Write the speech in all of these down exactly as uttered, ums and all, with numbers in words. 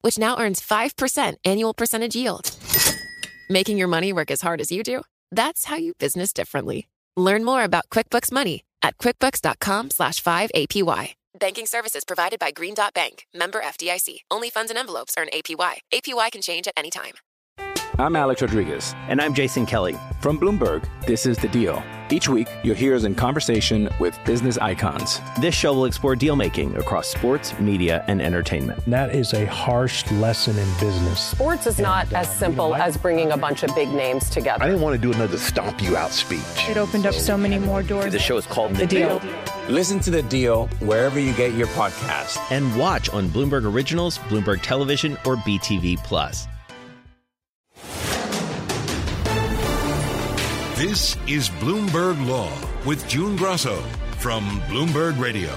which now earns five percent annual percentage yield. Making your money work as hard as you do? That's how you business differently. Learn more about QuickBooks Money at quickbooks dot com slash five A P Y. Banking services provided by Green Dot Bank, member F D I C. Only funds and envelopes earn A P Y. A P Y can change at any time. I'm Alex Rodriguez. And I'm Jason Kelly. From Bloomberg, this is The Deal. Each week, you'll hear us in conversation with business icons. This show will explore deal-making across sports, media, and entertainment. That is a harsh lesson in business. Sports is and, not as simple you know, I, as bringing a bunch of big names together. I didn't want to do another stomp you out speech. It opened up so many more doors. The show is called The, the deal. deal. Listen to The Deal wherever you get your podcasts. And watch on Bloomberg Originals, Bloomberg Television, or B T V plus. This is Bloomberg Law with June Grasso from Bloomberg Radio.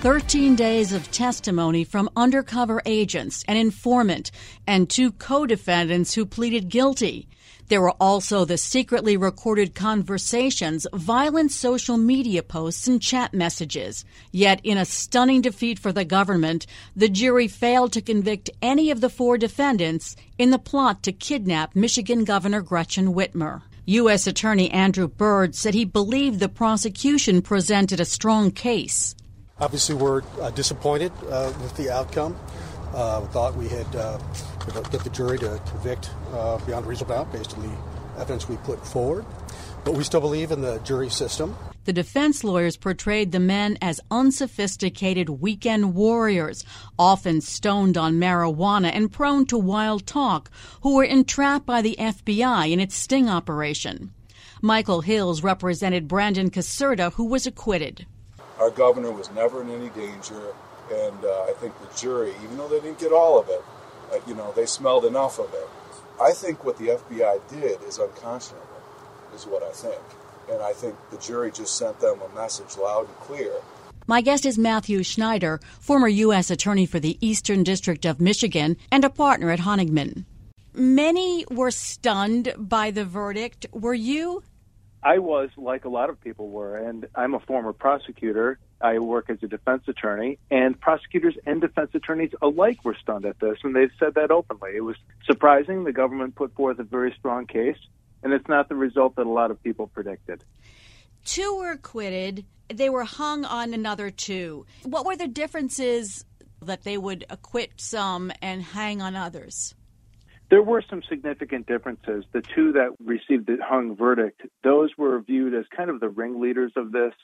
thirteen days of testimony from undercover agents, an informant, and two co-defendants who pleaded guilty. There were also the secretly recorded conversations, violent social media posts, and chat messages. Yet, in a stunning defeat for the government, the jury failed to convict any of the four defendants in the plot to kidnap Michigan Governor Gretchen Whitmer. U S. Attorney Andrew Byrd said he believed the prosecution presented a strong case. Obviously, we're uh, disappointed uh, with the outcome. Uh, we thought we had uh, get the jury to convict uh, beyond reasonable doubt based on the evidence we put forward. But we still believe in the jury system. The defense lawyers portrayed the men as unsophisticated weekend warriors, often stoned on marijuana and prone to wild talk, who were entrapped by the F B I in its sting operation. Michael Hills represented Brandon Caserta, who was acquitted. Our governor was never in any danger, and uh, I think the jury, even though they didn't get all of it, uh, you know, they smelled enough of it. I think what the F B I did is unconscionable, is what I think. And I think the jury just sent them a message loud and clear. My guest is Matthew Schneider, former U S attorney for the Eastern District of Michigan and a partner at Honigman. Many were stunned by the verdict. Were you? I was, like a lot of people were, and I'm a former prosecutor. I work as a defense attorney, and prosecutors and defense attorneys alike were stunned at this, and they've said that openly. It was surprising. The government put forth a very strong case, and it's not the result that a lot of people predicted. Two were acquitted. They were hung on another two. What were the differences that they would acquit some and hang on others? There were some significant differences. The two that received the hung verdict, those were viewed as kind of the ringleaders of this,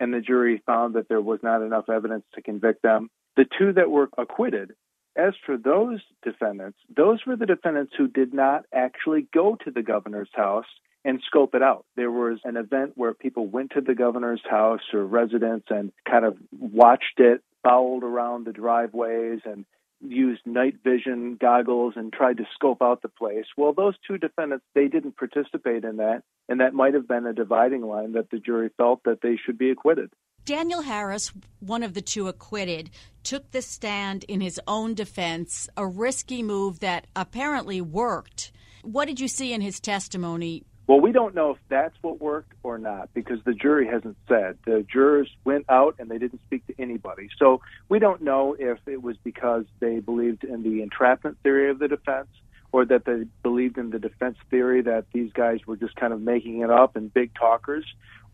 and the jury found that there was not enough evidence to convict them. The two that were acquitted, as for those defendants, those were the defendants who did not actually go to the governor's house and scope it out. There was an event where people went to the governor's house or residence and kind of watched it, bowled around the driveways, and used night vision goggles and tried to scope out the place. Well, those two defendants, they didn't participate in that, and that might have been a dividing line that the jury felt that they should be acquitted. Daniel Harris, one of the two acquitted, took the stand in his own defense, a risky move that apparently worked. What did you see in his testimony? Well, we don't know if that's what worked or not because the jury hasn't said. The jurors went out and they didn't speak to anybody. So we don't know if it was because they believed in the entrapment theory of the defense or that they believed in the defense theory that these guys were just kind of making it up and big talkers,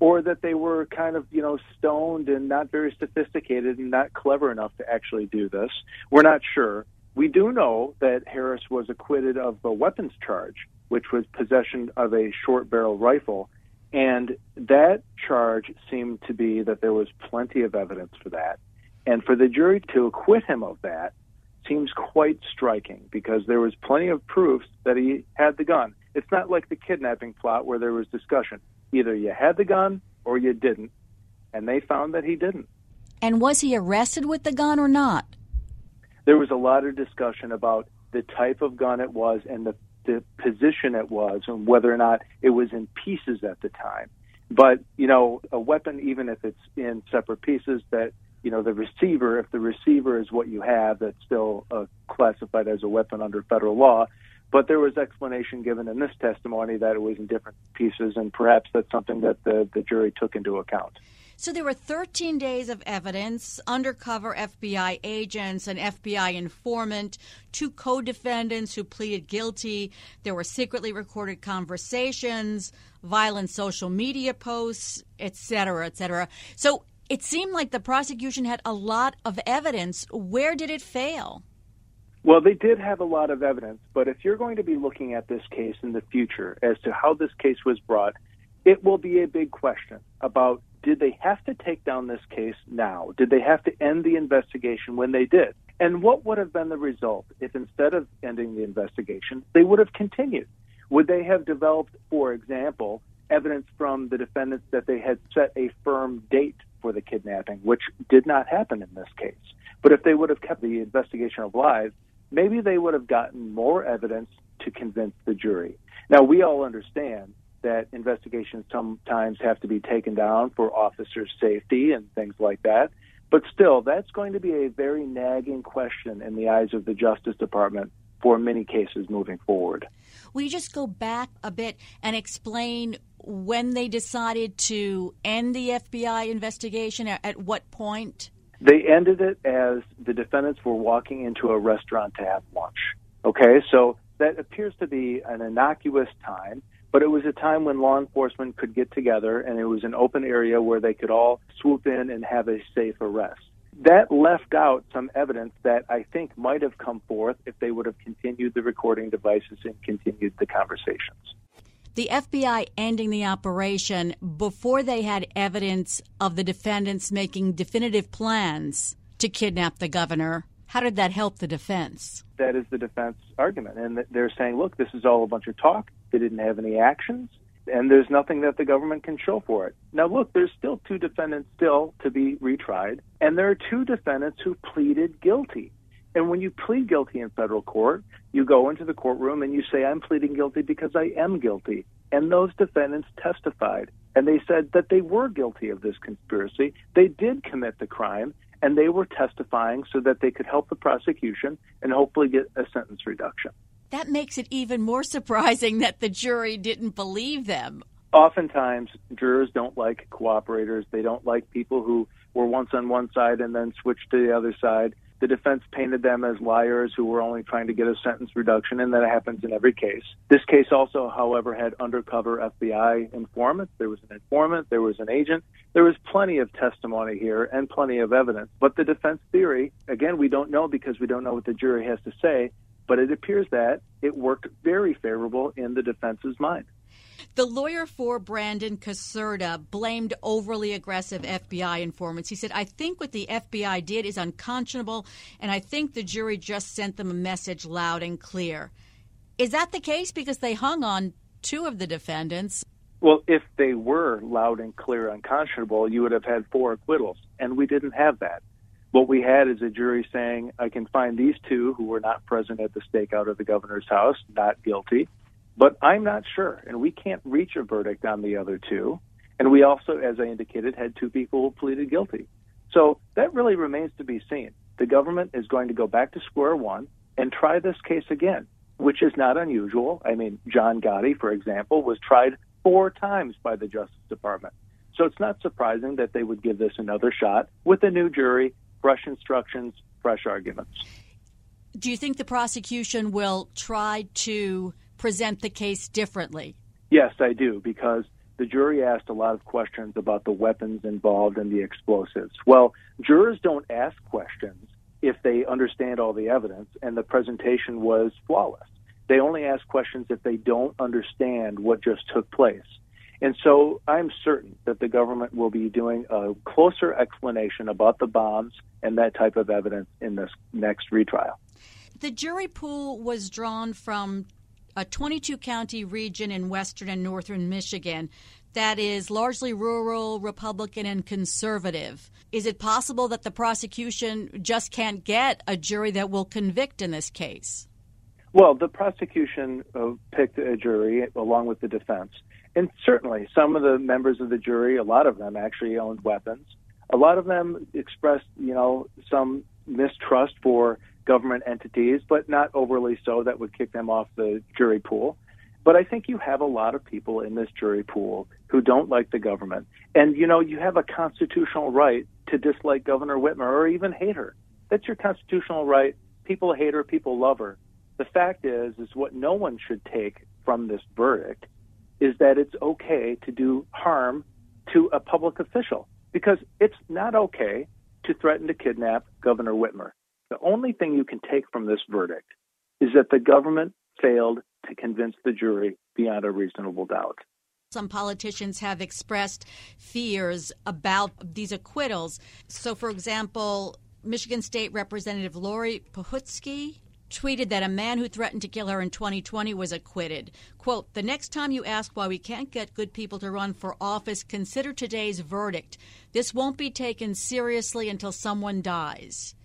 or that they were kind of, you know, stoned and not very sophisticated and not clever enough to actually do this. We're not sure. We do know that Harris was acquitted of the weapons charge, which was possession of a short barrel rifle. And that charge seemed to be that there was plenty of evidence for that. And for the jury to acquit him of that seems quite striking because there was plenty of proof that he had the gun. It's not like the kidnapping plot where there was discussion. Either you had the gun or you didn't. And they found that he didn't. And was he arrested with the gun or not? There was a lot of discussion about the type of gun it was and the, the position it was and whether or not it was in pieces at the time. But, you know, a weapon, even if it's in separate pieces, that, you know, the receiver, if the receiver is what you have, that's still uh, classified as a weapon under federal law. But there was explanation given in this testimony that it was in different pieces, and perhaps that's something that the, the jury took into account. So there were thirteen days of evidence, undercover F B I agents, an F B I informant, two co-defendants who pleaded guilty. There were secretly recorded conversations, violent social media posts, et cetera, et cetera. So it seemed like the prosecution had a lot of evidence. Where did it fail? Well, they did have a lot of evidence, but if you're going to be looking at this case in the future as to how this case was brought, it will be a big question about, did they have to take down this case now? Did they have to end the investigation when they did? And what would have been the result if instead of ending the investigation, they would have continued? Would they have developed, for example, evidence from the defendants that they had set a firm date for the kidnapping, which did not happen in this case? But if they would have kept the investigation alive, maybe they would have gotten more evidence to convince the jury. Now, we all understand that investigations sometimes have to be taken down for officers' safety and things like that. But still, that's going to be a very nagging question in the eyes of the Justice Department for many cases moving forward. Will you just go back a bit and explain when they decided to end the F B I investigation, at what point? They ended it as the defendants were walking into a restaurant to have lunch. Okay, so that appears to be an innocuous time, but it was a time when law enforcement could get together, and it was an open area where they could all swoop in and have a safe arrest. That left out some evidence that I think might have come forth if they would have continued the recording devices and continued the conversations. The F B I ending the operation before they had evidence of the defendants making definitive plans to kidnap the governor. How did that help the defense? That is the defense argument. And they're saying, look, this is all a bunch of talk. They didn't have any actions, and there's nothing that the government can show for it. Now, look, there's still two defendants still to be retried, and there are two defendants who pleaded guilty. And when you plead guilty in federal court, you go into the courtroom and you say, I'm pleading guilty because I am guilty. And those defendants testified, and they said that they were guilty of this conspiracy. They did commit the crime, and they were testifying so that they could help the prosecution and hopefully get a sentence reduction. That makes it even more surprising that the jury didn't believe them. Oftentimes, jurors don't like cooperators. They don't like people who were once on one side and then switched to the other side. The defense painted them as liars who were only trying to get a sentence reduction, and that happens in every case. This case also, however, had undercover F B I informants. There was an informant. There was an agent. There was plenty of testimony here and plenty of evidence. But the defense theory, again, we don't know because we don't know what the jury has to say, but it appears that it worked very favorable in the defense's mind. The lawyer for Brandon Caserta blamed overly aggressive F B I informants. He said, I think what the F B I did is unconscionable, and I think the jury just sent them a message loud and clear. Is that the case? Because they hung on two of the defendants. Well, if they were loud and clear unconscionable, you would have had four acquittals, and we didn't have that. What we had is a jury saying, I can find these two who were not present at the stakeout of the governor's house, not guilty. But I'm not sure, and we can't reach a verdict on the other two. And we also, as I indicated, had two people who pleaded guilty. So that really remains to be seen. The government is going to go back to square one and try this case again, which is not unusual. I mean, John Gotti, for example, was tried four times by the Justice Department. So it's not surprising that they would give this another shot with a new jury, fresh instructions, fresh arguments. Do you think the prosecution will try to present the case differently? Yes, I do, because the jury asked a lot of questions about the weapons involved and the explosives. Well, jurors don't ask questions if they understand all the evidence, and the presentation was flawless. They only ask questions if they don't understand what just took place. And so I'm certain that the government will be doing a closer explanation about the bombs and that type of evidence in this next retrial. The jury pool was drawn from a twenty-two county region in western and northern Michigan that is largely rural, Republican, and conservative. Is it possible that the prosecution just can't get a jury that will convict in this case? Well, the prosecution uh, picked a jury along with the defense. And certainly some of the members of the jury, a lot of them actually owned weapons. A lot of them expressed, you know, some mistrust for government entities, but not overly so that would kick them off the jury pool. But I think you have a lot of people in this jury pool who don't like the government. And, you know, you have a constitutional right to dislike Governor Whitmer or even hate her. That's your constitutional right. People hate her, people love her. The fact is, is what no one should take from this verdict is that it's okay to do harm to a public official, because it's not okay to threaten to kidnap Governor Whitmer. The only thing you can take from this verdict is that the government failed to convince the jury beyond a reasonable doubt. Some politicians have expressed fears about these acquittals. So, for example, Michigan State Representative Lori Pohutsky tweeted that a man who threatened to kill her in twenty twenty was acquitted. Quote, "The next time you ask why we can't get good people to run for office, consider today's verdict. This won't be taken seriously until someone dies."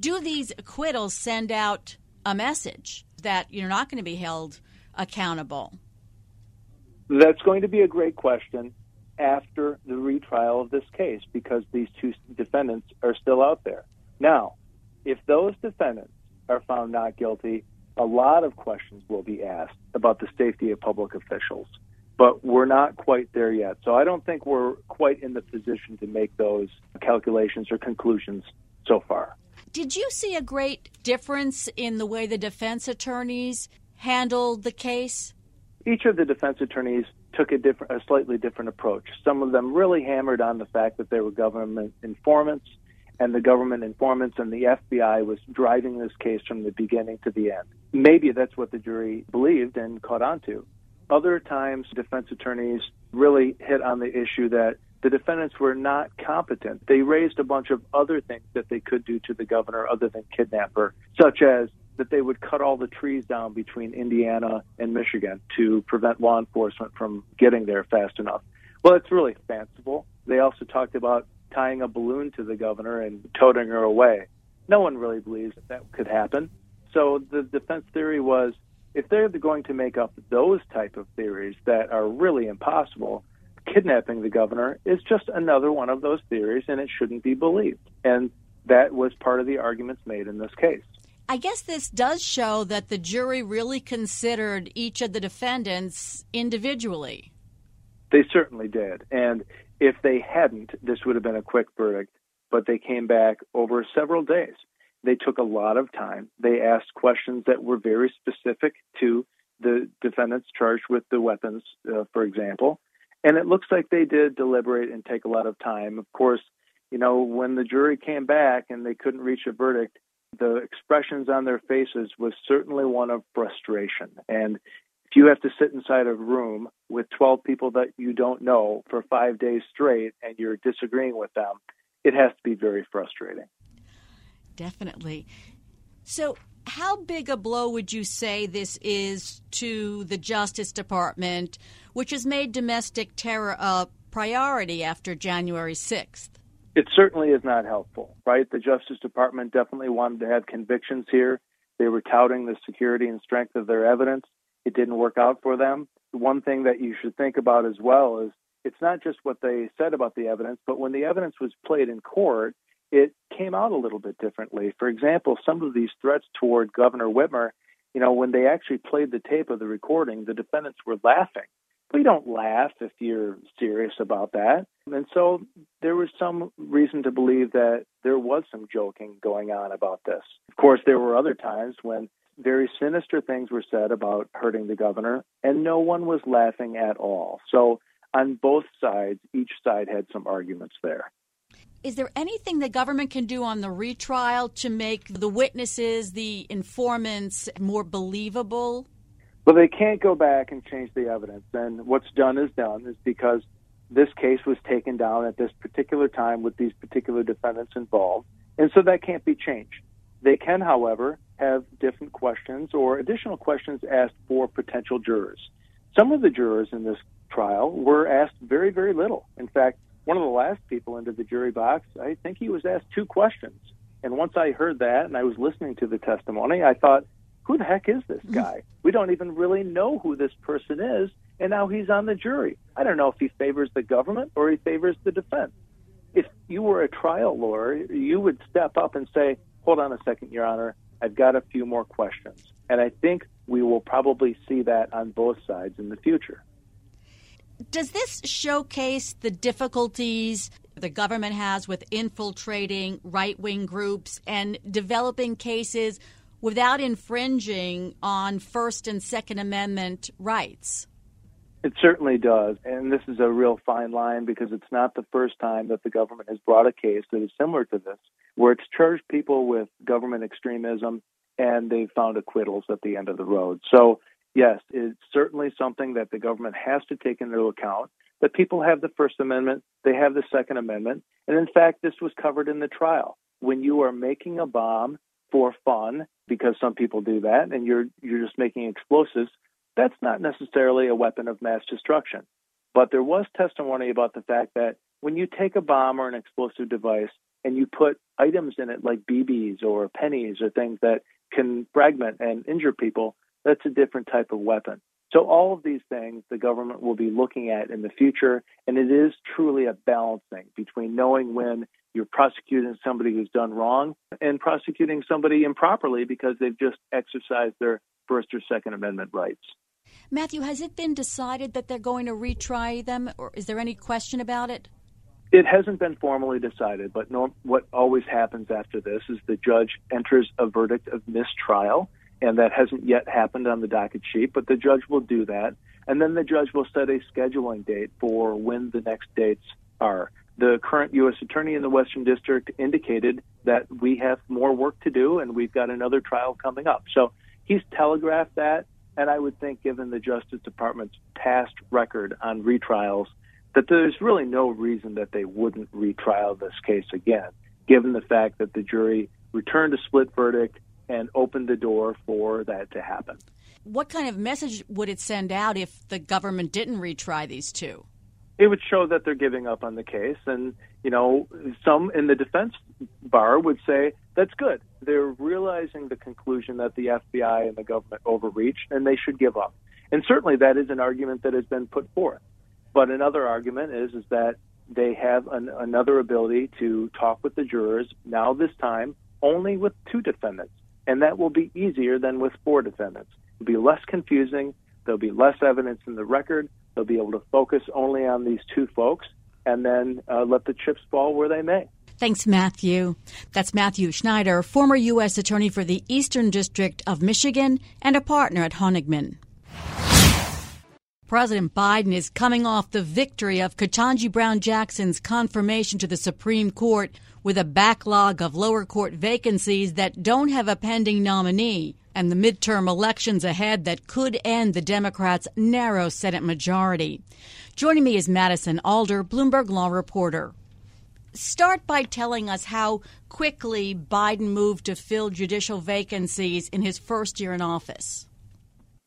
Do these acquittals send out a message that you're not going to be held accountable? That's going to be a great question after the retrial of this case, because these two defendants are still out there. Now, if those defendants are found not guilty, a lot of questions will be asked about the safety of public officials. But we're not quite there yet. So I don't think we're quite in the position to make those calculations or conclusions so far. Did you see a great difference in the way the defense attorneys handled the case? Each of the defense attorneys took a different, a slightly different approach. Some of them really hammered on the fact that they were government informants, and the government informants and the F B I was driving this case from the beginning to the end. Maybe that's what the jury believed and caught on to. Other times, defense attorneys really hit on the issue that the defendants were not competent. They raised a bunch of other things that they could do to the governor other than kidnap her, such as that they would cut all the trees down between Indiana and Michigan to prevent law enforcement from getting there fast enough. Well, it's really fanciful. They also talked about tying a balloon to the governor and toting her away. No one really believes that that could happen. So the defense theory was, if they're going to make up those type of theories that are really impossible, kidnapping the governor is just another one of those theories, and it shouldn't be believed. And that was part of the arguments made in this case. I guess this does show that the jury really considered each of the defendants individually. They certainly did. And if they hadn't, this would have been a quick verdict, but they came back over several days. They took a lot of time. They asked questions that were very specific to the defendants charged with the weapons, uh, for example. And it looks like they did deliberate and take a lot of time. Of course, you know, when the jury came back and they couldn't reach a verdict, the expressions on their faces was certainly one of frustration. And if you have to sit inside a room with twelve people that you don't know for five days straight and you're disagreeing with them, it has to be very frustrating. Definitely. So how big a blow would you say this is to the Justice Department, which has made domestic terror a priority after January sixth? It certainly is not helpful, right? The Justice Department definitely wanted to have convictions here. They were touting the security and strength of their evidence. It didn't work out for them. One thing that you should think about as well is it's not just what they said about the evidence, but when the evidence was played in court, it came out a little bit differently. For example, some of these threats toward Governor Whitmer, you know, when they actually played the tape of the recording, the defendants were laughing. We don't laugh if you're serious about that. And so there was some reason to believe that there was some joking going on about this. Of course, there were other times when very sinister things were said about hurting the governor, and no one was laughing at all. So on both sides, each side had some arguments there. Is there anything the government can do on the retrial to make the witnesses, the informants, more believable? Well, they can't go back and change the evidence. And what's done is done, is because this case was taken down at this particular time with these particular defendants involved. And so that can't be changed. They can, however, have different questions or additional questions asked for potential jurors. Some of the jurors in this trial were asked very, very little. In fact, one of the last people into the jury box, I think he was asked two questions. And once I heard that and I was listening to the testimony, I thought, who the heck is this guy? We don't even really know who this person is, and now he's on the jury. I don't know if he favors the government or he favors the defense. If you were a trial lawyer, you would step up and say, hold on a second, Your Honor, I've got a few more questions. And I think we will probably see that on both sides in the future. Does this showcase the difficulties the government has with infiltrating right-wing groups and developing cases without infringing on First and Second Amendment rights? It certainly does. And this is a real fine line because it's not the first time that the government has brought a case that is similar to this, where it's charged people with government extremism and they found acquittals at the end of the road. So, yes, it's certainly something that the government has to take into account, that people have the First Amendment, they have the Second Amendment. And in fact, this was covered in the trial. When you are making a bomb for fun, because some people do that, and you're you're just making explosives, that's not necessarily a weapon of mass destruction. But there was testimony about the fact that when you take a bomb or an explosive device and you put items in it like B Bs or pennies or things that can fragment and injure people, that's a different type of weapon. So all of these things the government will be looking at in the future, and it is truly a balancing between knowing when you're prosecuting somebody who's done wrong and prosecuting somebody improperly because they've just exercised their First or Second Amendment rights. Matthew, has it been decided that they're going to retry them, or is there any question about it? It hasn't been formally decided, but no, what always happens after this is the judge enters a verdict of mistrial. And that hasn't yet happened on the docket sheet, but the judge will do that. And then the judge will set a scheduling date for when the next dates are. The current U S attorney in the Western District indicated that we have more work to do and we've got another trial coming up. So he's telegraphed that. And I would think, given the Justice Department's past record on retrials, that there's really no reason that they wouldn't retrial this case again, given the fact that the jury returned a split verdict and opened the door for that to happen. What kind of message would it send out if the government didn't retry these two? It would show that they're giving up on the case. And, you know, some in the defense bar would say, that's good. They're realizing the conclusion that the F B I and the government overreached, and they should give up. And certainly that is an argument that has been put forth. But another argument is, is that they have an, another ability to talk with the jurors, now this time only with two defendants. And that will be easier than with four defendants. It'll be less confusing. There'll be less evidence in the record. They'll be able to focus only on these two folks and then uh, let the chips fall where they may. Thanks, Matthew. That's Matthew Schneider, former U S attorney for the Eastern District of Michigan and a partner at Honigman. President Biden is coming off the victory of Ketanji Brown Jackson's confirmation to the Supreme Court with a backlog of lower court vacancies that don't have a pending nominee and the midterm elections ahead that could end the Democrats' narrow Senate majority. Joining me is Madison Alder, Bloomberg Law reporter. Start by telling us how quickly Biden moved to fill judicial vacancies in his first year in office.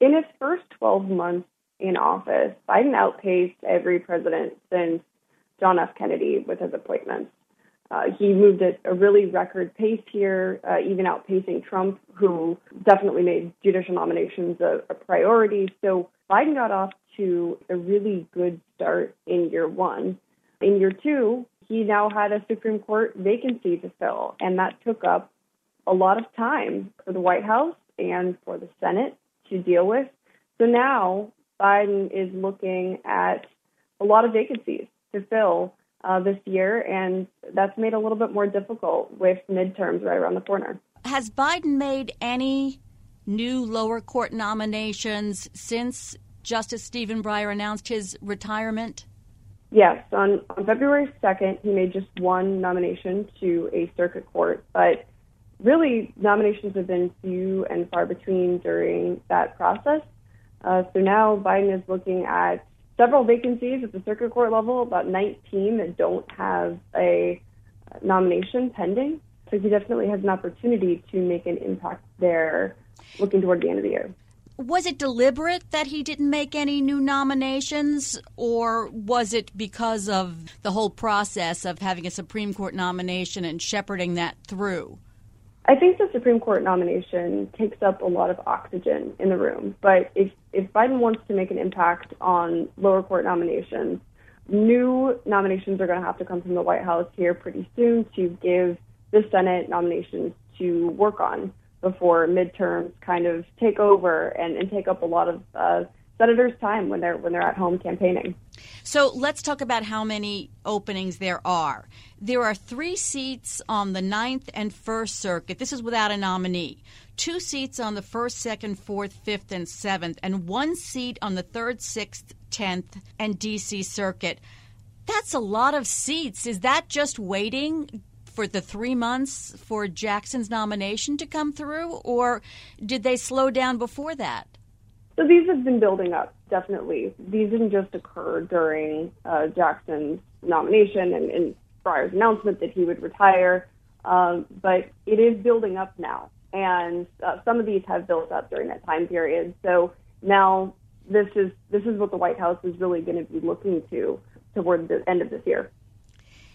In his first twelve months, in office, Biden outpaced every president since John F. Kennedy with his appointments. Uh, he moved at a really record pace here, uh, even outpacing Trump, who definitely made judicial nominations a, a priority. So Biden got off to a really good start in year one. In year two, he now had a Supreme Court vacancy to fill, and that took up a lot of time for the White House and for the Senate to deal with. So now Biden is looking at a lot of vacancies to fill uh, this year, and that's made a little bit more difficult with midterms right around the corner. Has Biden made any new lower court nominations since Justice Stephen Breyer announced his retirement? Yes. On, on February second, he made just one nomination to a circuit court, but really nominations have been few and far between during that process. Uh, so now Biden is looking at several vacancies at the circuit court level, about nineteen that don't have a nomination pending. So he definitely has an opportunity to make an impact there looking toward the end of the year. Was it deliberate that he didn't make any new nominations, or was it because of the whole process of having a Supreme Court nomination and shepherding that through? I think the Supreme Court nomination takes up a lot of oxygen in the room. But if, if Biden wants to make an impact on lower court nominations, new nominations are going to have to come from the White House here pretty soon to give the Senate nominations to work on before midterms kind of take over and, and take up a lot of uh, senators' time when they're when they're at home campaigning. So let's talk about how many openings there are. There are three seats on the Ninth and First Circuit. This is without a nominee. Two seats on the First, Second, Fourth, Fifth, and Seventh, and one seat on the Third, Sixth, Tenth, and D C. Circuit. That's a lot of seats. Is that just waiting for the three months for Jackson's nomination to come through, or did they slow down before that? So these have been building up, definitely. These didn't just occur during uh, Jackson's nomination and, and Breyer's announcement that he would retire, um, but it is building up now. And uh, some of these have built up during that time period. So now this is this is what the White House is really going to be looking to toward the end of this year.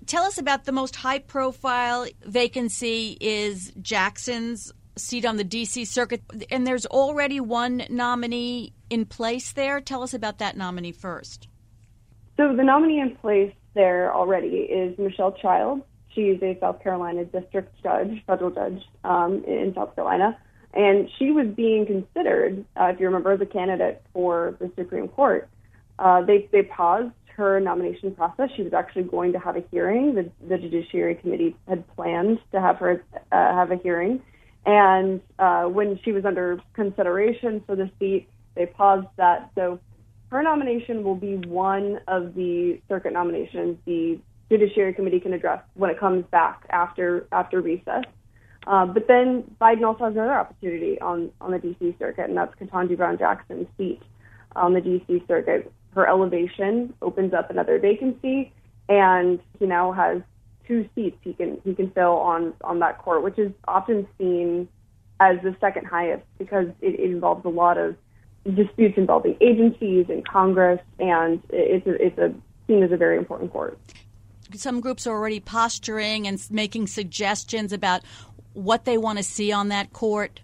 Tell us about the most high-profile vacancy is Jackson's seat on the D C. Circuit, and there's already one nominee in place there. Tell us about that nominee first. So the nominee in place there already is Michelle Child. She's a South Carolina district judge, federal judge um, in South Carolina, and she was being considered, uh, if you remember, as a candidate for the Supreme Court. Uh, they they paused her nomination process. She was actually going to have a hearing. The, the Judiciary Committee had planned to have her uh, have a hearing. And uh, when she was under consideration for the seat, they paused that. So her nomination will be one of the circuit nominations the Judiciary Committee can address when it comes back after after recess. Uh, but then Biden also has another opportunity on, on the D C. Circuit, and that's Ketanji Brown Jackson's seat on the D C. Circuit. Her elevation opens up another vacancy, and he now has two seats he can he can fill on, on that court, which is often seen as the second highest because it, it involves a lot of disputes involving agencies and Congress, and it's a, it's a seen as a very important court. Some groups are already posturing and making suggestions about what they want to see on that court.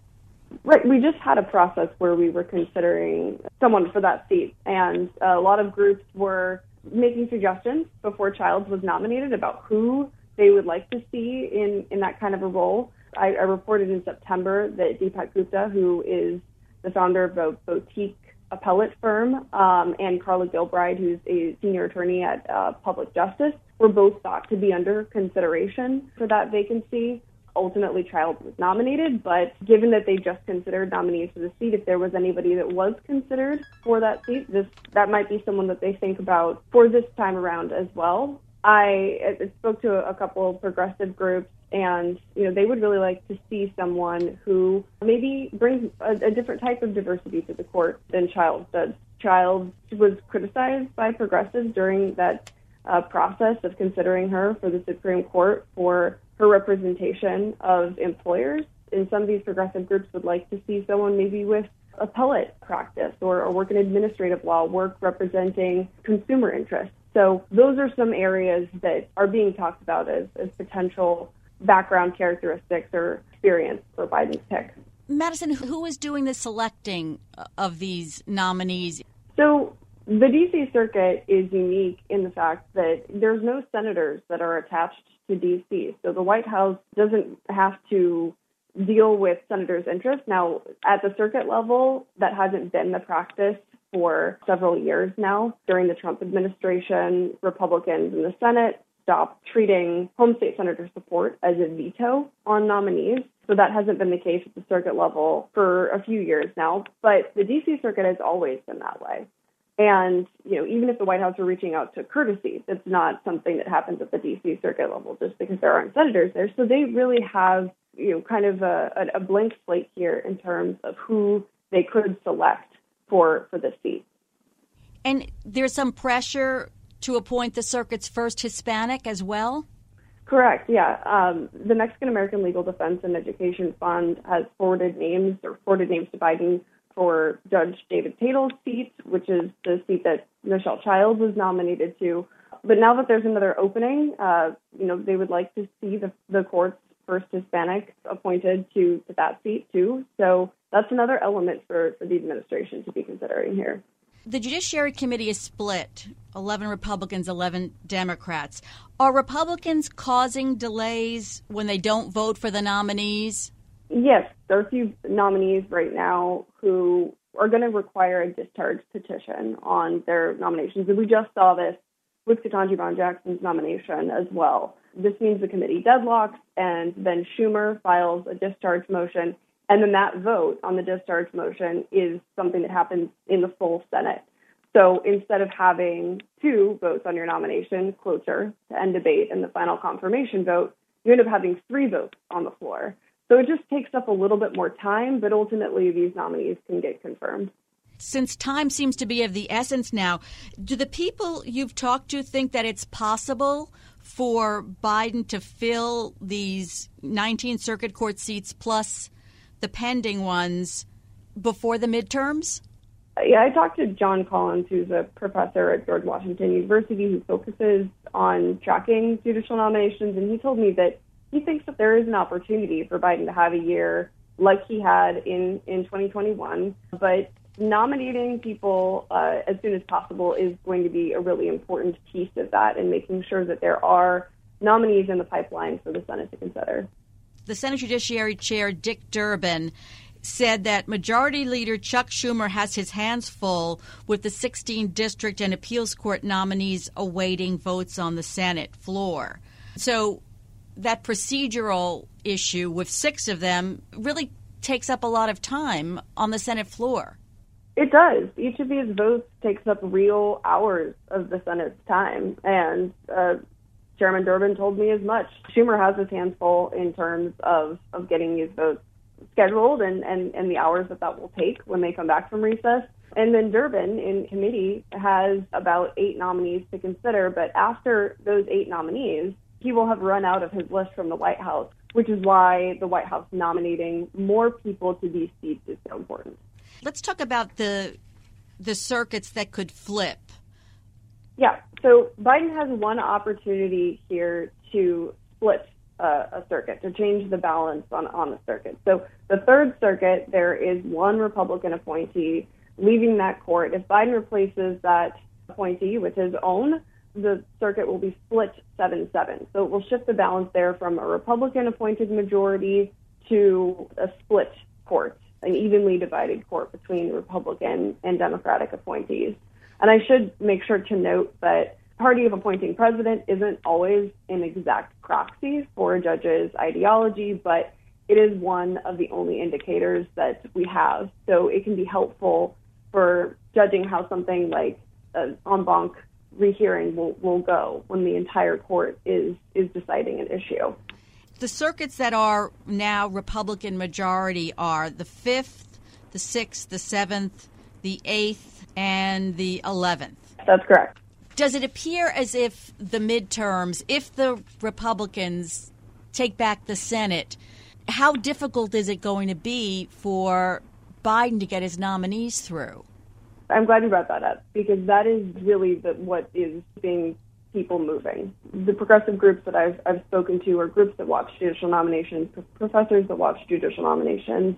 Right. We just had a process where we were considering someone for that seat, and a lot of groups were making suggestions before Childs was nominated about who they would like to see in, in that kind of a role. I, I reported in September that Deepak Gupta, who is the founder of a boutique appellate firm, um, and Carla Gilbride, who's a senior attorney at uh, Public Justice, were both thought to be under consideration for that vacancy. Ultimately, Child was nominated, but given that they just considered nominees for the seat, if there was anybody that was considered for that seat, this that might be someone that they think about for this time around as well. I, I spoke to a, a couple of progressive groups, and you know they would really like to see someone who maybe brings a, a different type of diversity to the court than Child does. Child was criticized by progressives during that uh, process of considering her for the Supreme Court for her representation of employers, and some of these progressive groups would like to see someone maybe with appellate practice or, or work in administrative law, work representing consumer interests. So those are some areas that are being talked about as, as potential background characteristics or experience for Biden's pick. Madison, who is doing the selecting of these nominees? So the D C. Circuit is unique in the fact that there's no senators that are attached to D C. So the White House doesn't have to deal with senators' interests. Now, at the circuit level, that hasn't been the practice for several years now. During the Trump administration, Republicans in the Senate stopped treating home state senator support as a veto on nominees. So that hasn't been the case at the circuit level for a few years now. But the D C. Circuit has always been that way. And, you know, even if the White House were reaching out to courtesy, that's not something that happens at the D C. Circuit level just because there aren't senators there. So they really have, you know, kind of a, a blank slate here in terms of who they could select for, for this seat. And there's some pressure to appoint the circuit's first Hispanic as well? Correct, yeah. Um, the Mexican-American Legal Defense and Education Fund has forwarded names or forwarded names to Biden for Judge David Tatel's seat, which is the seat that Michelle Child was nominated to. But now that there's another opening, uh, you know, they would like to see the, the court's first Hispanic appointed to, to that seat, too. So that's another element for, for the administration to be considering here. The Judiciary Committee is split, eleven Republicans, eleven Democrats. Are Republicans causing delays when they don't vote for the nominees? Yes, there are a few nominees right now who are going to require a discharge petition on their nominations. And we just saw this with Ketanji Brown Jackson's nomination as well. This means the committee deadlocks, and then Schumer files a discharge motion. And then that vote on the discharge motion is something that happens in the full Senate. So instead of having two votes on your nomination, cloture, to end debate, and the final confirmation vote, you end up having three votes on the floor. So it just takes up a little bit more time, but ultimately these nominees can get confirmed. Since time seems to be of the essence now, do the people you've talked to think that it's possible for Biden to fill these nineteen circuit court seats plus the pending ones before the midterms? Yeah, I talked to John Collins, who's a professor at George Washington University who focuses on tracking judicial nominations, and he told me that he thinks that there is an opportunity for Biden to have a year like he had in, in twenty twenty-one, but nominating people uh, as soon as possible is going to be a really important piece of that and making sure that there are nominees in the pipeline for the Senate to consider. The Senate Judiciary Chair, Dick Durbin, said that Majority Leader Chuck Schumer has his hands full with the sixteen district and appeals court nominees awaiting votes on the Senate floor. So that procedural issue with six of them really takes up a lot of time on the Senate floor. It does. Each of these votes takes up real hours of the Senate's time, and uh Chairman Durbin told me as much. Schumer has his hands full in terms of, of getting these votes scheduled and, and, and the hours that that will take when they come back from recess. And then Durbin in committee has about eight nominees to consider, but after those eight nominees, he will have run out of his list from the White House, which is why the White House nominating more people to these seats is so important. Let's talk about the the circuits that could flip. Yeah, so Biden has one opportunity here to split uh, a circuit, to change the balance on, on the circuit. So the Third Circuit, there is one Republican appointee leaving that court. If Biden replaces that appointee with his own, the circuit will be split seven seven. So it will shift the balance there from a Republican-appointed majority to a split court, an evenly divided court between Republican and Democratic appointees. And I should make sure to note that party of appointing president isn't always an exact proxy for a judge's ideology, but it is one of the only indicators that we have. So it can be helpful for judging how something like an en banc rehearing will, will go when the entire court is, is deciding an issue. The circuits that are now Republican majority are the fifth, the sixth, the seventh, the eighth, and the eleventh. That's correct. Does it appear as if the midterms, if the Republicans take back the Senate, how difficult is it going to be for Biden to get his nominees through? I'm glad you brought that up, because that is really the, what is being people moving. The progressive groups that I've, I've spoken to are groups that watch judicial nominations, professors that watch judicial nominations,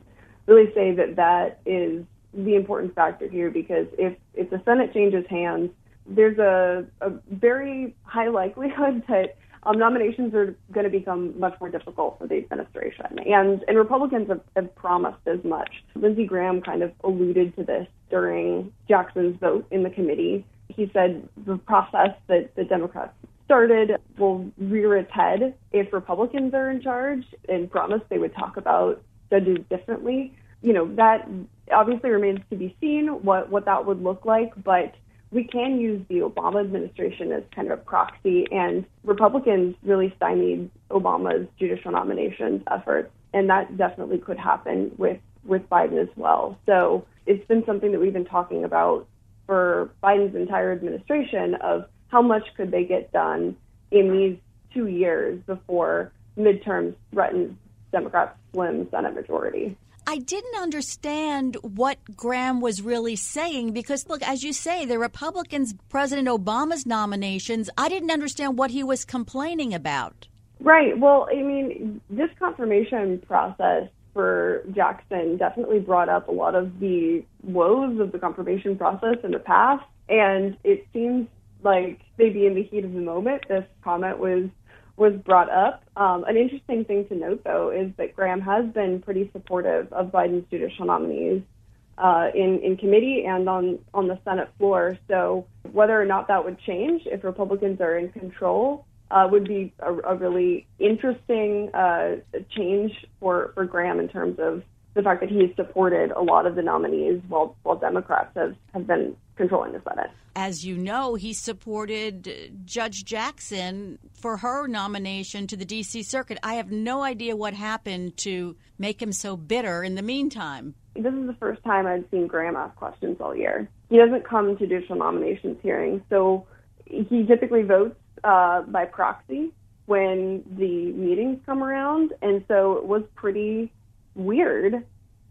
really say that that is the important factor here, because if, if the Senate changes hands, there's a, a very high likelihood that um, nominations are going to become much more difficult for the administration. And and Republicans have, have promised as much. Lindsey Graham kind of alluded to this during Jackson's vote in the committee. He said the process that the Democrats started will rear its head if Republicans are in charge, and promised they would talk about judges differently. You know, that obviously remains to be seen what, what that would look like, but we can use the Obama administration as kind of a proxy, and Republicans really stymied Obama's judicial nominations efforts, and that definitely could happen with, with Biden as well. So it's been something that we've been talking about for Biden's entire administration of how much could they get done in these two years before midterms threatened Democrats' slim Senate majority. I didn't understand what Graham was really saying because, look, as you say, the Republicans, President Obama's nominations, I didn't understand what he was complaining about. Right. Well, I mean, this confirmation process for Jackson definitely brought up a lot of the woes of the confirmation process in the past. And it seems like maybe in the heat of the moment, this comment was was brought up. Um, an interesting thing to note, though, is that Graham has been pretty supportive of Biden's judicial nominees uh, in, in committee and on, on the Senate floor. So whether or not that would change if Republicans are in control Uh, would be a, a really interesting uh, change for, for Graham in terms of the fact that he has supported a lot of the nominees while, while Democrats have, have been controlling the Senate. As you know, he supported Judge Jackson for her nomination to the D C Circuit. I have no idea what happened to make him so bitter in the meantime. This is the first time I've seen Graham ask questions all year. He doesn't come to judicial nominations hearings, so he typically votes Uh, by proxy when the meetings come around. And so it was pretty weird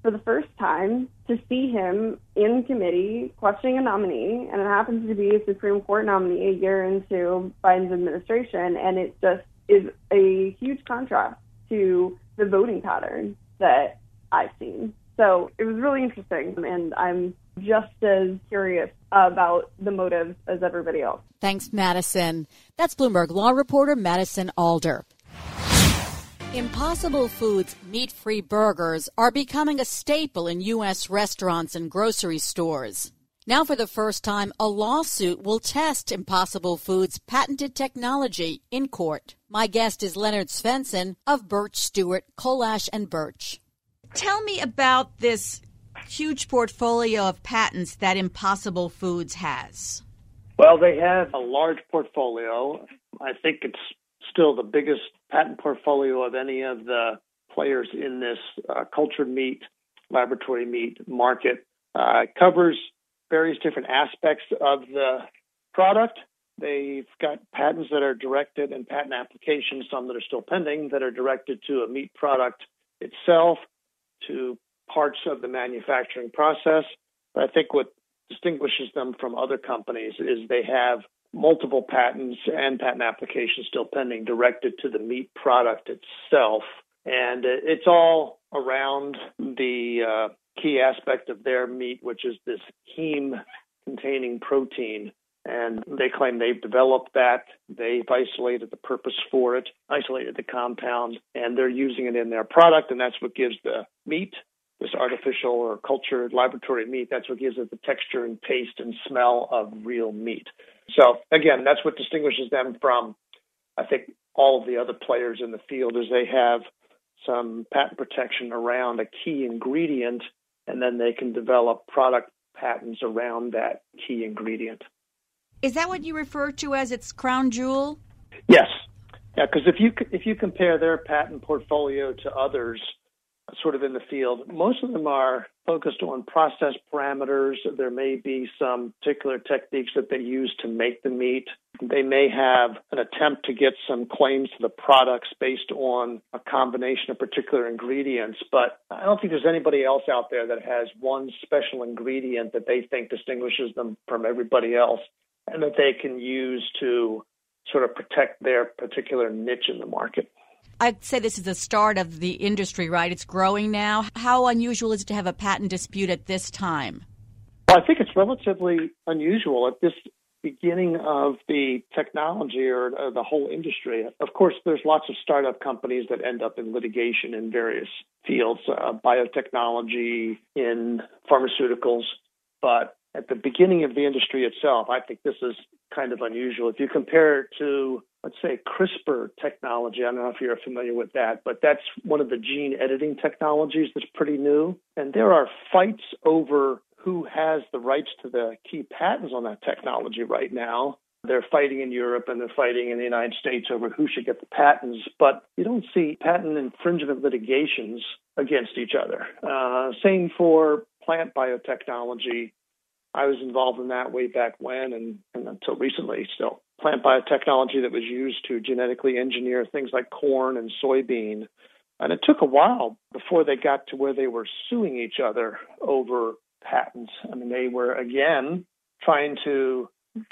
for the first time to see him in committee questioning a nominee. And it happens to be a Supreme Court nominee a year into Biden's administration. And it just is a huge contrast to the voting pattern that I've seen. So it was really interesting. And I'm just as curious about the motives as everybody else. Thanks, Madison. That's Bloomberg Law reporter Madison Alder. Impossible Foods meat-free burgers are becoming a staple in U S restaurants and grocery stores. Now, for the first time, a lawsuit will test Impossible Foods' patented technology in court. My guest is Leonard Svensson of Birch Stewart, Kolasch and Birch. Tell me about this huge portfolio of patents that Impossible Foods has. Well, they have a large portfolio. I think it's still the biggest patent portfolio of any of the players in this uh, cultured meat, laboratory meat market. Uh, it covers various different aspects of the product. They've got patents that are directed and patent applications, some that are still pending, that are directed to a meat product itself, to parts of the manufacturing process. But I think what distinguishes them from other companies is they have multiple patents and patent applications still pending directed to the meat product itself. And it's all around the uh, key aspect of their meat, which is this heme-containing protein. And they claim they've developed that. They've isolated the purpose for it, isolated the compound, and they're using it in their product. And that's what gives the meat, this artificial or cultured laboratory meat, that's what gives it the texture and taste and smell of real meat. So again, that's what distinguishes them from, I think, all of the other players in the field, is they have some patent protection around a key ingredient, and then they can develop product patents around that key ingredient. Is that what you refer to as its crown jewel? Yes. Yeah, because if you if you compare their patent portfolio to others sort of in the field, most of them are focused on process parameters. There may be some particular techniques that they use to make the meat. They may have an attempt to get some claims to the products based on a combination of particular ingredients, but I don't think there's anybody else out there that has one special ingredient that they think distinguishes them from everybody else and that they can use to sort of protect their particular niche in the market. I'd say this is the start of the industry, right? It's growing now. How unusual is it to have a patent dispute at this time? Well, I think it's relatively unusual at this beginning of the technology or uh, the whole industry. Of course, there's lots of startup companies that end up in litigation in various fields, uh, biotechnology, in pharmaceuticals. But at the beginning of the industry itself, I think this is kind of unusual. If you compare it to, let's say, CRISPR technology, I don't know if you're familiar with that, but that's one of the gene editing technologies that's pretty new. And there are fights over who has the rights to the key patents on that technology right now. They're fighting in Europe and they're fighting in the United States over who should get the patents, but you don't see patent infringement litigations against each other. Uh, same for plant biotechnology. I was involved in that way back when and, and until recently still. Plant biotechnology that was used to genetically engineer things like corn and soybean. And it took a while before they got to where they were suing each other over patents. I mean, they were, again, trying to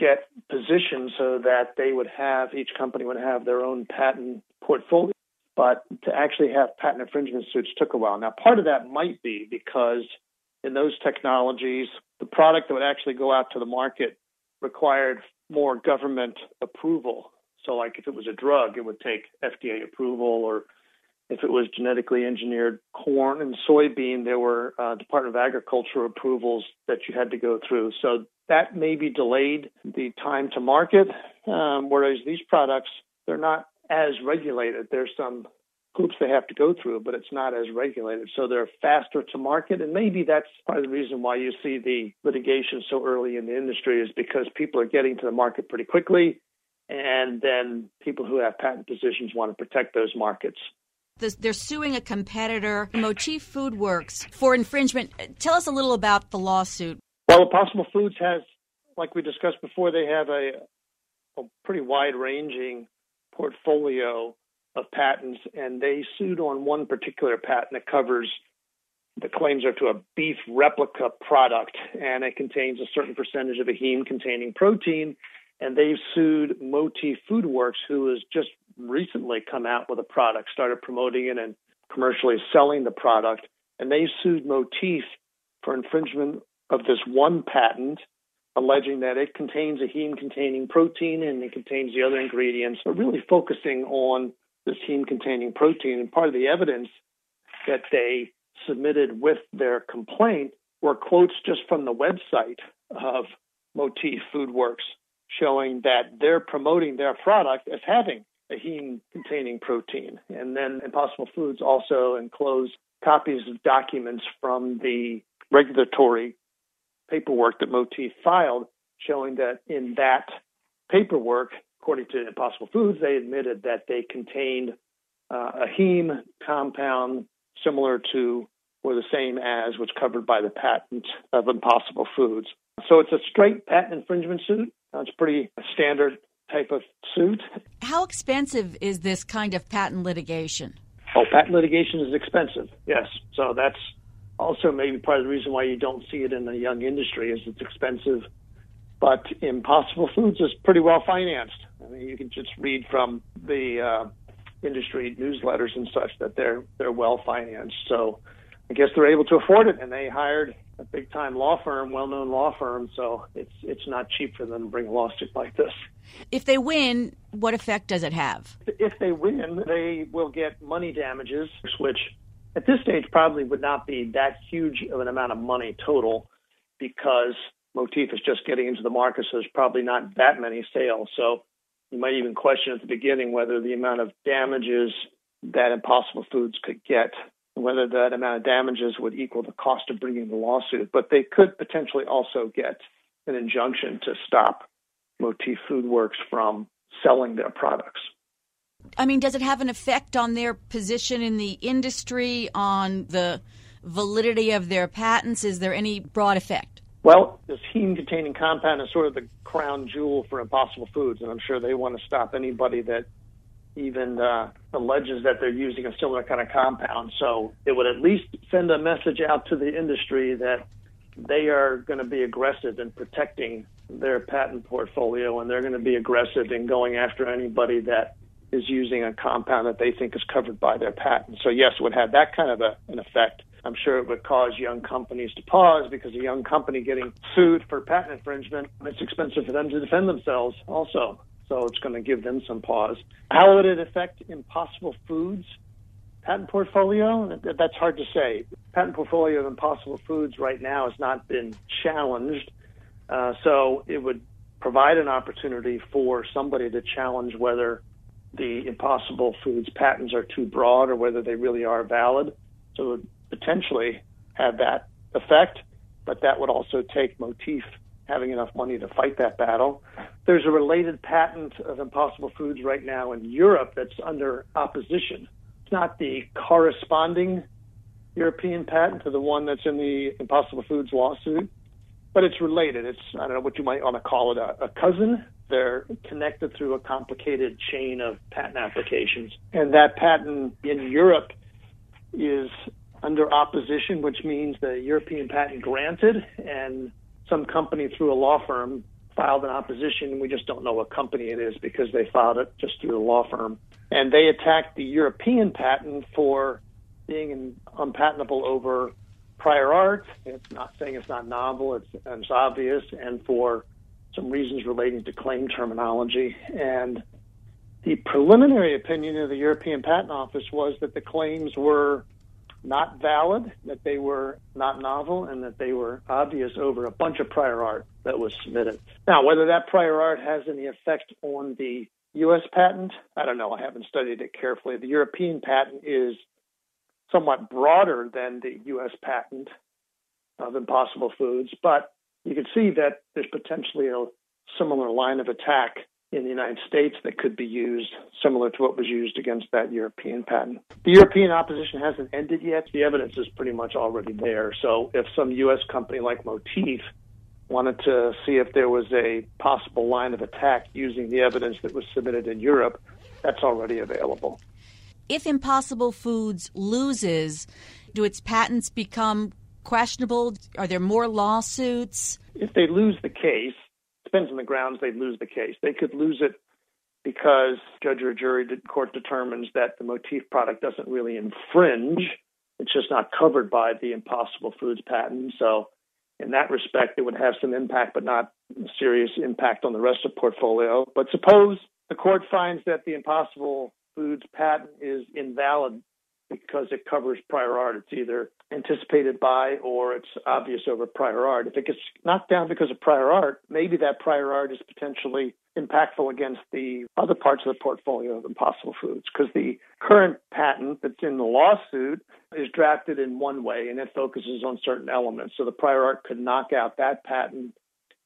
get positions so that they would have, each company would have their own patent portfolio, but to actually have patent infringement suits took a while. Now, part of that might be because in those technologies, the product that would actually go out to the market required more government approval. So like if it was a drug, it would take F D A approval, or if it was genetically engineered corn and soybean, there were uh, Department of Agriculture approvals that you had to go through. So that maybe delayed the time to market, um, whereas these products, they're not as regulated. There's some hoops they have to go through, but it's not as regulated. So they're faster to market. And maybe that's part of the reason why you see the litigation so early in the industry, is because people are getting to the market pretty quickly. And then people who have patent positions want to protect those markets. They're suing a competitor, Motif Food Works, for infringement. Tell us a little about the lawsuit. Well, Impossible Foods has, like we discussed before, they have a, a pretty wide-ranging portfolio of patents, and they sued on one particular patent that covers, the claims are to a beef replica product, and it contains a certain percentage of a heme-containing protein, and they've sued Motif Food Works, who has just recently come out with a product, started promoting it and commercially selling the product. And they sued Motif for infringement of this one patent, alleging that it contains a heme-containing protein and it contains the other ingredients. They're really focusing on this heme-containing protein. And part of the evidence that they submitted with their complaint were quotes just from the website of Motif Food Works, showing that they're promoting their product as having a heme-containing protein. And then Impossible Foods also enclosed copies of documents from the regulatory paperwork that Motif filed, showing that in that paperwork, according to Impossible Foods, they admitted that they contained uh, a heme compound similar to or the same as was covered by the patent of Impossible Foods. So it's a straight patent infringement suit. It's pretty standard type of suit. How expensive is this kind of patent litigation? Oh, patent litigation is expensive, yes. So that's also maybe part of the reason why you don't see it in the young industry, is it's expensive. But Impossible Foods is pretty well financed. I mean, you can just read from the uh, industry newsletters and such that they're they're well financed. So I guess they're able to afford it, and they hired a big-time law firm, well-known law firm, so it's it's not cheap for them to bring a lawsuit like this. If they win, what effect does it have? If they win, they will get money damages, which at this stage probably would not be that huge of an amount of money total, because Motif is just getting into the market, so there's probably not that many sales. So you might even question at the beginning whether the amount of damages that Impossible Foods could get, whether that amount of damages would equal the cost of bringing the lawsuit. But they could potentially also get an injunction to stop Motif Food Works from selling their products. I mean, does it have an effect on their position in the industry, on the validity of their patents? Is there any broad effect? Well, this heme-containing compound is sort of the crown jewel for Impossible Foods, and I'm sure they want to stop anybody that even uh, alleges that they're using a similar kind of compound. So it would at least send a message out to the industry that they are going to be aggressive in protecting their patent portfolio, and they're going to be aggressive in going after anybody that is using a compound that they think is covered by their patent. So yes, it would have that kind of a, an effect. I'm sure it would cause young companies to pause, because a young company getting sued for patent infringement, it's expensive for them to defend themselves also. So it's going to give them some pause. How would it affect Impossible Foods' patent portfolio? That's hard to say. Patent portfolio of Impossible Foods right now has not been challenged. Uh, so it would provide an opportunity for somebody to challenge whether the Impossible Foods patents are too broad or whether they really are valid. So it would potentially have that effect, but that would also take Motif having enough money to fight that battle. There's a related patent of Impossible Foods right now in Europe that's under opposition. It's not the corresponding European patent to the one that's in the Impossible Foods lawsuit, but it's related. It's, I don't know what you might want to call it, a, a cousin. They're connected through a complicated chain of patent applications. And that patent in Europe is under opposition, which means the European patent granted, and some company through a law firm filed an opposition. We just don't know what company it is because they filed it just through the law firm. And they attacked the European patent for being unpatentable over prior art. It's not saying it's not novel, it's, it's obvious, and for some reasons relating to claim terminology. And the preliminary opinion of the European Patent Office was that the claims were not valid, that they were not novel, and that they were obvious over a bunch of prior art that was submitted. Now, whether that prior art has any effect on the U S patent, I don't know. I haven't studied it carefully. The European patent is somewhat broader than the U S patent of Impossible Foods, but you can see that there's potentially a similar line of attack in the United States that could be used, similar to what was used against that European patent. The European opposition hasn't ended yet. The evidence is pretty much already there. So if some U S company like Motif wanted to see if there was a possible line of attack using the evidence that was submitted in Europe, that's already available. If Impossible Foods loses, do its patents become questionable? Are there more lawsuits? If they lose the case, depends on the grounds they lose the case. They could lose it because judge or jury court determines that the Motif product doesn't really infringe. It's just not covered by the Impossible Foods patent. So in that respect, it would have some impact, but not a serious impact on the rest of the portfolio. But suppose the court finds that the Impossible Foods patent is invalid because it covers prior art. It's either anticipated by or it's obvious over prior art. If it gets knocked down because of prior art, maybe that prior art is potentially impactful against the other parts of the portfolio of Impossible Foods, because the current patent that's in the lawsuit is drafted in one way and it focuses on certain elements. So the prior art could knock out that patent,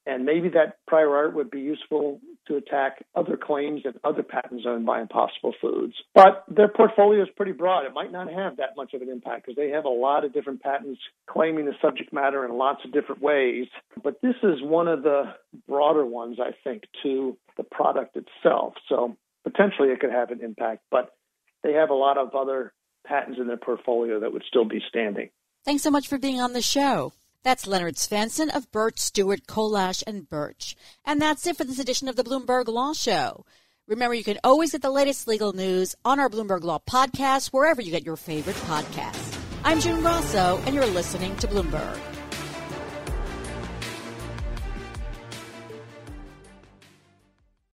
and maybe that prior art would be useful to attack other claims and other patents owned by Impossible Foods. But their portfolio is pretty broad. It might not have that much of an impact because they have a lot of different patents claiming the subject matter in lots of different ways. But this is one of the broader ones, I think, to the product itself. So potentially it could have an impact, but they have a lot of other patents in their portfolio that would still be standing. Thanks so much for being on the show. That's Leonard Svensson of Burt, Stewart, Kolash, and Birch. And that's it for this edition of the Bloomberg Law Show. Remember, you can always get the latest legal news on our Bloomberg Law podcast, wherever you get your favorite podcasts. I'm June Rosso, and you're listening to Bloomberg.